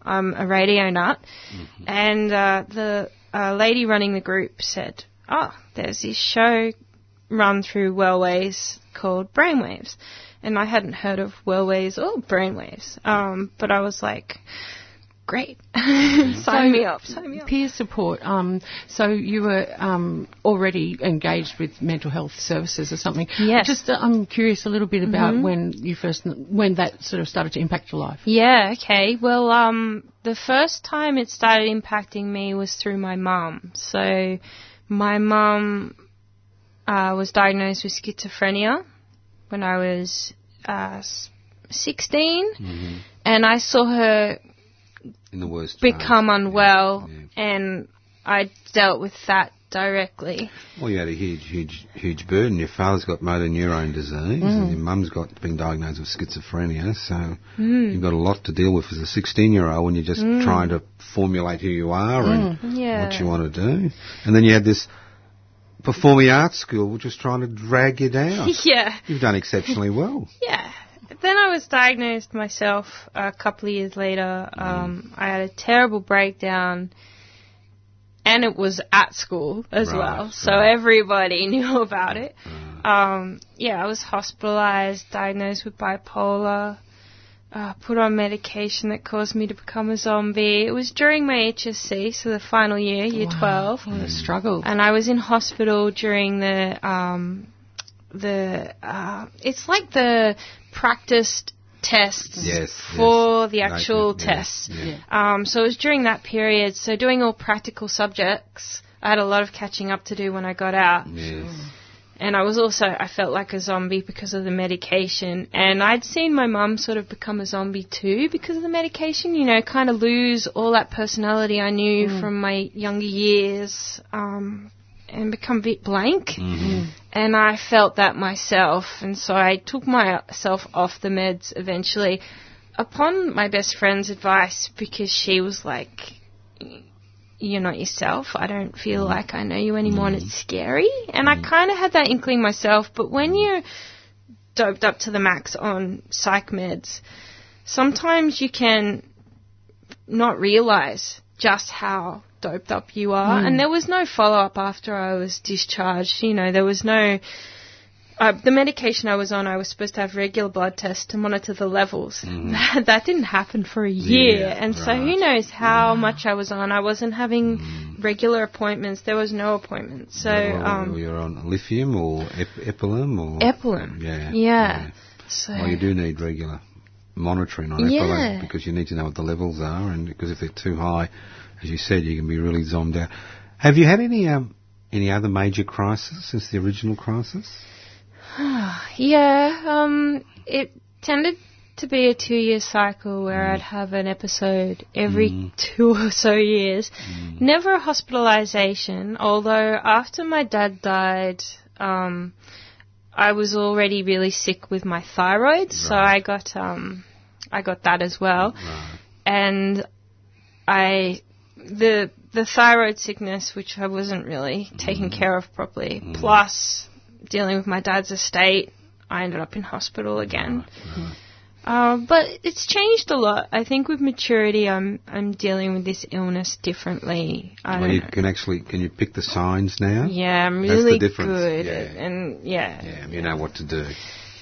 I'm a radio nut. Mm-hmm. And uh, the uh, lady running the group said, oh, there's this show run through Whirlways called Brainwaves. And I hadn't heard of Whirlways or Brainwaves. Um, but I was like, great. sign so me up, sign me up. Peer support. Um, so you were um, already engaged with mental health services or something. Yes. Just uh, I'm curious a little bit about mm-hmm. when you first, when that sort of started to impact your life. Yeah, okay. Well, um, the first time it started impacting me was through my mum. So my mum uh, was diagnosed with schizophrenia when I was uh, sixteen, mm-hmm. and I saw her in the worst become time. unwell, yeah. Yeah. and I dealt with that directly. Well, you had a huge, huge, huge burden. Your father's got motor neurone disease, mm. and your mum's got been diagnosed with schizophrenia, so mm. you've got a lot to deal with as a sixteen-year-old when you're just mm. trying to formulate who you are mm. and yeah. what you want to do. And then you had this performing arts school which was trying to drag you down. Yeah. You've done exceptionally well. Yeah. Then I was diagnosed myself a couple of years later. Mm. Um, I had a terrible breakdown. And it was at school as right, well, so right. everybody knew about it. Right. Um, yeah, I was hospitalised, diagnosed with bipolar, uh, put on medication that caused me to become a zombie. It was during my H S C, so the final year, year wow. twelve. What a struggle. And I was in hospital during the, um, the uh, it's like the practiced tests yes, for yes. the actual right. tests. Yeah. Yeah. Um, so it was during that period. So doing all practical subjects, I had a lot of catching up to do when I got out. Yes. And I was also, I felt like a zombie because of the medication. And I'd seen my mum sort of become a zombie too because of the medication, you know, kind of lose all that personality I knew mm. from my younger years um, and become a bit blank. Mm-hmm. And I felt that myself, and so I took myself off the meds eventually upon my best friend's advice because she was like, you're not yourself. I don't feel mm. like I know you anymore, mm. and it's scary. And mm. I kind of had that inkling myself, but when you're doped up to the max on psych meds, sometimes you can not realise just how doped up you are, mm. and there was no follow-up after I was discharged. You know, there was no uh, the medication I was on, I was supposed to have regular blood tests to monitor the levels. Mm. That, that didn't happen for a year, yeah, and right. so who knows how yeah. much I was on. I wasn't having mm. regular appointments. There was no appointments. So yeah, well, um, you're on lithium or ep- Epilim or Epilim. Yeah, yeah. yeah. So well, you do need regular monitoring on yeah. Epilim because you need to know what the levels are, and because if they're too high, as you said, you can be really zombed out. Have you had any um, any other major crisis since the original crisis? yeah, um, it tended to be a two-year cycle where mm. I'd have an episode every mm. two or so years. Mm. Never a hospitalisation, although after my dad died, um, I was already really sick with my thyroid, right. so I got um, I got that as well, right. and I. The the thyroid sickness, which I wasn't really taking mm. care of properly, mm. plus dealing with my dad's estate, I ended up in hospital again. Right, right. Uh, but it's changed a lot. I think with maturity, I'm I'm dealing with this illness differently. I well, you know. can actually can you pick the signs now? Yeah, I'm really That's the difference. good, yeah. and yeah, yeah, you yeah. know what to do.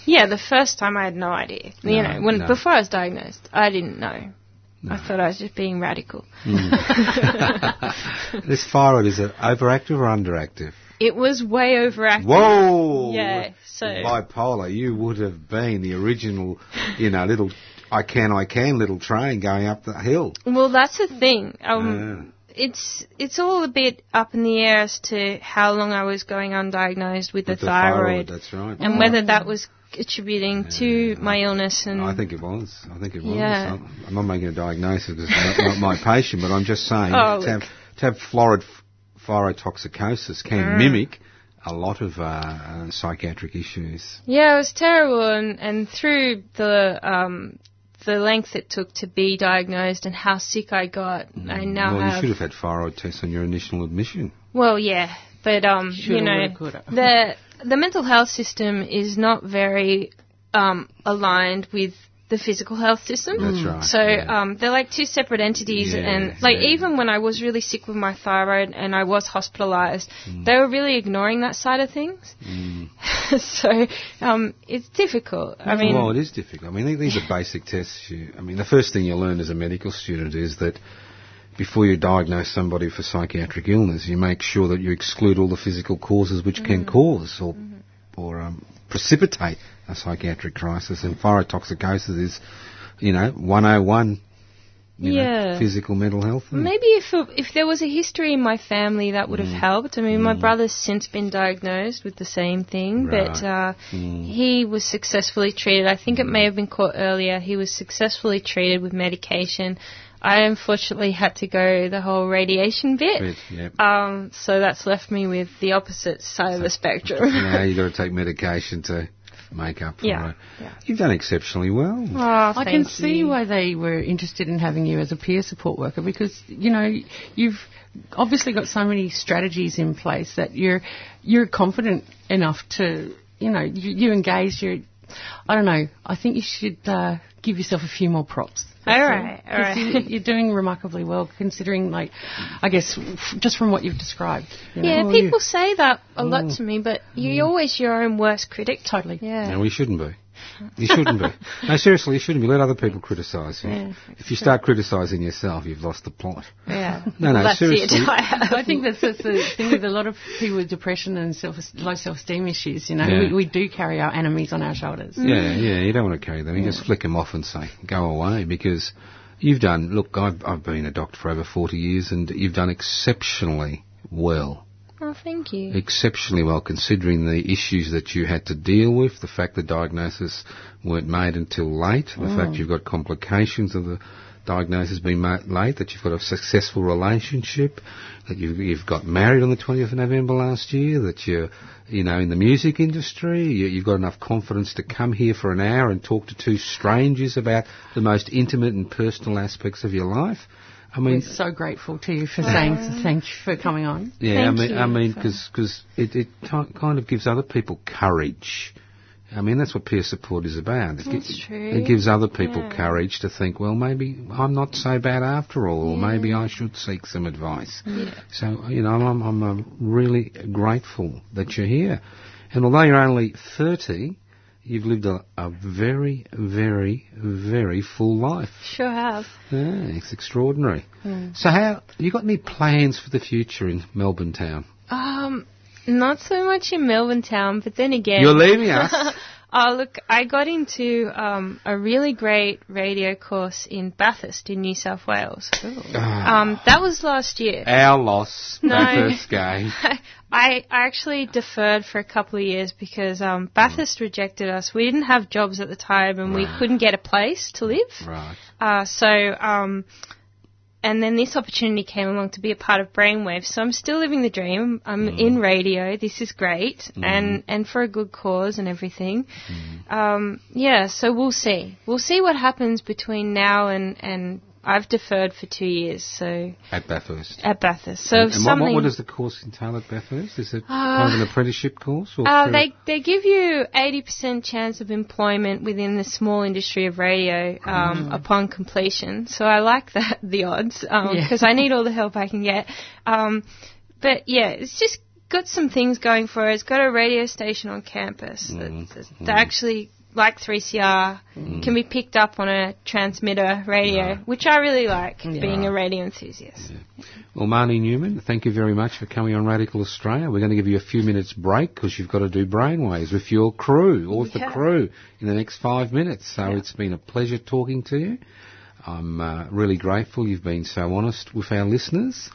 Yeah, the first time I had no idea. No, you know, when no. before I was diagnosed, I didn't know. No. I thought I was just being radical. Mm. This thyroid, is it overactive or underactive? It was way overactive. Whoa! Yeah, so... Bipolar, you would have been the original, you know, little I can, I can little train going up the hill. Well, that's the thing. Um, yeah. It's it's all a bit up in the air as to how long I was going undiagnosed with, with the, the thyroid. thyroid. That's right. And oh. whether that was... attributing yeah, to my illness and... I think it was. I think it was. Yeah. I'm not making a diagnosis because it's not my patient, but I'm just saying oh, to, have, to have florid thyrotoxicosis can mm. mimic a lot of uh, psychiatric issues. Yeah, it was terrible, and, and through the um, the length it took to be diagnosed and how sick I got, mm. I now well, have... Well, you should have had thyroid tests on your initial admission. Well, yeah, but, um, you know, the... The mental health system is not very um, aligned with the physical health system. That's right. So yeah. um, they're like two separate entities. Yeah, and like yeah. even when I was really sick with my thyroid and I was hospitalised, mm. they were really ignoring that side of things. Mm. so um, it's difficult. I mean, well, it is difficult. I mean, these are basic tests. You, I mean, the first thing you learn as a medical student is that before you diagnose somebody for psychiatric illness, you make sure that you exclude all the physical causes which mm. can cause or mm-hmm. or um, precipitate a psychiatric crisis. And thyrotoxicosis is, you know, one oh one, you yeah. know, physical mental health. Thing. Maybe if if there was a history in my family, that would mm. have helped. I mean, mm. my brother's since been diagnosed with the same thing, right. but uh, mm. he was successfully treated. I think mm. it may have been caught earlier. He was successfully treated with medication. I unfortunately had to go the whole radiation bit, bit yep. um, so that's left me with the opposite side so, of the spectrum. Now you've got to take medication to make up for yeah, it. Yeah. You've done exceptionally well. Oh, I can you. see why they were interested in having you as a peer support worker because, you know, you've obviously got so many strategies in place that you're you're confident enough to, you know, you, you engage your... I don't know. I think you should uh, give yourself a few more props. All right, all right. You, you're doing remarkably well, considering, like, I guess, f- just from what you've described. You know? Yeah, oh, people you... say that a mm. lot to me, but you're mm. always your own worst critic. Totally. Yeah. No, we shouldn't be. You shouldn't be. No, seriously, you shouldn't be. Let other people criticise you. Yeah, if you start criticising yourself, you've lost the plot. Yeah. No, no, that's seriously. It. I think that's, that's the thing with a lot of people with depression and self, low self-esteem issues, you know. Yeah. We, we do carry our enemies on our shoulders. Yeah, mm. yeah, you don't want to carry them. You yeah. just flick them off and say, go away, because you've done, look, I've, I've been a doctor for over forty years and you've done exceptionally well. Oh, thank you. Exceptionally well, considering the issues that you had to deal with, the fact the diagnosis weren't made until late, the mm. fact you've got complications of the diagnosis being made late, that you've got a successful relationship, that you've, you've got married on the twentieth of November last year, that you're, you know, in the music industry, you, you've got enough confidence to come here for an hour and talk to two strangers about the most intimate and personal aspects of your life. I mean, we're so grateful to you for saying thank you for coming on. Yeah, thank I mean, I mean, because it, it t- kind of gives other people courage. I mean, that's what peer support is about. It that's gi- true. It gives other people yeah. courage to think, well, maybe I'm not so bad after all, yeah. or maybe I should seek some advice. Yeah. So, you know, I'm, I'm um, really grateful that you're here. And although you're only thirty... You've lived a, a very, very, very full life. Sure have. Yeah, it's extraordinary. Mm. So how, you got any plans for the future in Melbourne town? Um, not so much in Melbourne town, but then again... You're leaving us. Oh, look, I got into um, a really great radio course in Bathurst in New South Wales. Oh. Um, that was last year. Our loss, no. Bathurst game. I actually deferred for a couple of years because um, Bathurst rejected us. We didn't have jobs at the time and right. we couldn't get a place to live. Right. Uh, so, um, and then this opportunity came along to be a part of Brainwaves. So I'm still living the dream. I'm mm. in radio. This is great. Mm. And, and for a good cause and everything. Mm. Um, yeah, so we'll see. We'll see what happens between now and... and I've deferred for two years, so... At Bathurst? At Bathurst. So and, and something... And what does the course entail at Bathurst? Is it uh, kind of an apprenticeship course? Or uh, they they give you eighty percent chance of employment within the small industry of radio um, mm. upon completion. So I like that, the odds, because um, yeah. I need all the help I can get. Um, but, yeah, it's just... got some things going for it. It's got a radio station on campus mm. that, that mm. actually, like three C R, mm. can be picked up on a transmitter radio, no. which I really like, yeah. being a radio enthusiast. Yeah. Yeah. Well, Marnie Newman, thank you very much for coming on Radical Australia. We're going to give you a few minutes break because you've got to do Brainwaves with your crew, or with yeah. the crew, in the next five minutes. So yeah. it's been a pleasure talking to you. I'm uh, really grateful you've been so honest with our listeners.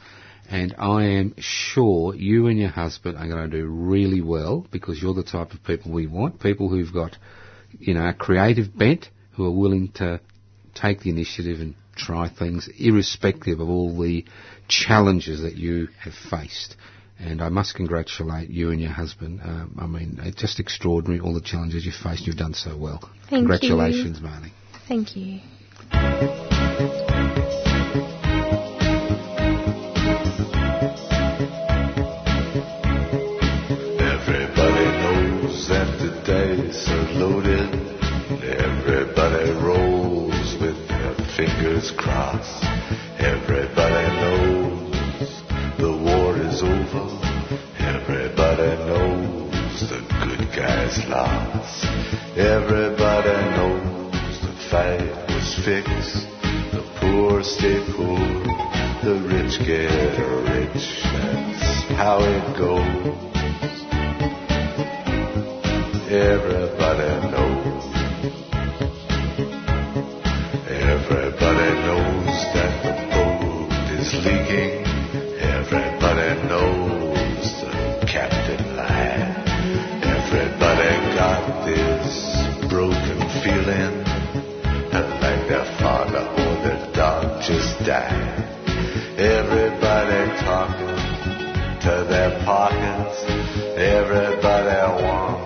And I am sure you and your husband are going to do really well, because you're the type of people we want, people who've got, you know, a creative bent, who are willing to take the initiative and try things irrespective of all the challenges that you have faced. And I must congratulate you and your husband. Um, I mean, it's just extraordinary, all the challenges you've faced. You've done so well. Thank Congratulations, you. Marnie. Thank you. That the dice are loaded, everybody rolls with their fingers crossed. Everybody knows the war is over. Everybody knows the good guys lost. Everybody knows the fight was fixed. The poor stay poor, the rich get rich. That's how it goes. Everybody knows. Everybody knows that the boat is leaking. Everybody knows the captain lied. Everybody got this broken feeling, and like their father or their dog just died. Everybody talking to their pockets. Everybody wants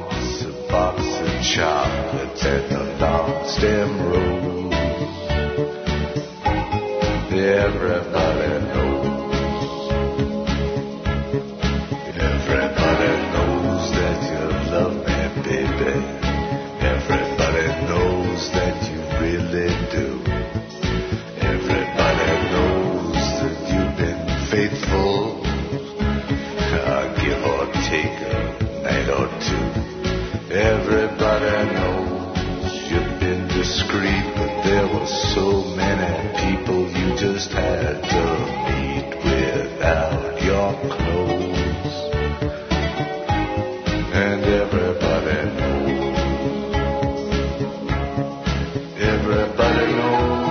box of chocolates and the long stem rose. Everybody knows. Everybody knows that you love me, baby. Everybody knows that you really do. Everybody knows that you've been faithful. I'll give or take a night or two. Everybody knows you've been discreet, but there were so many people you just had to meet without your clothes. And everybody knows. Everybody knows.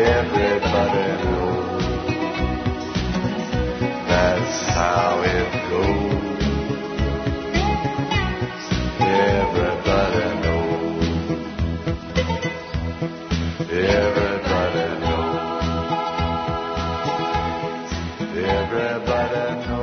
Everybody knows. That's how it goes. Everybody knows. Everybody knows.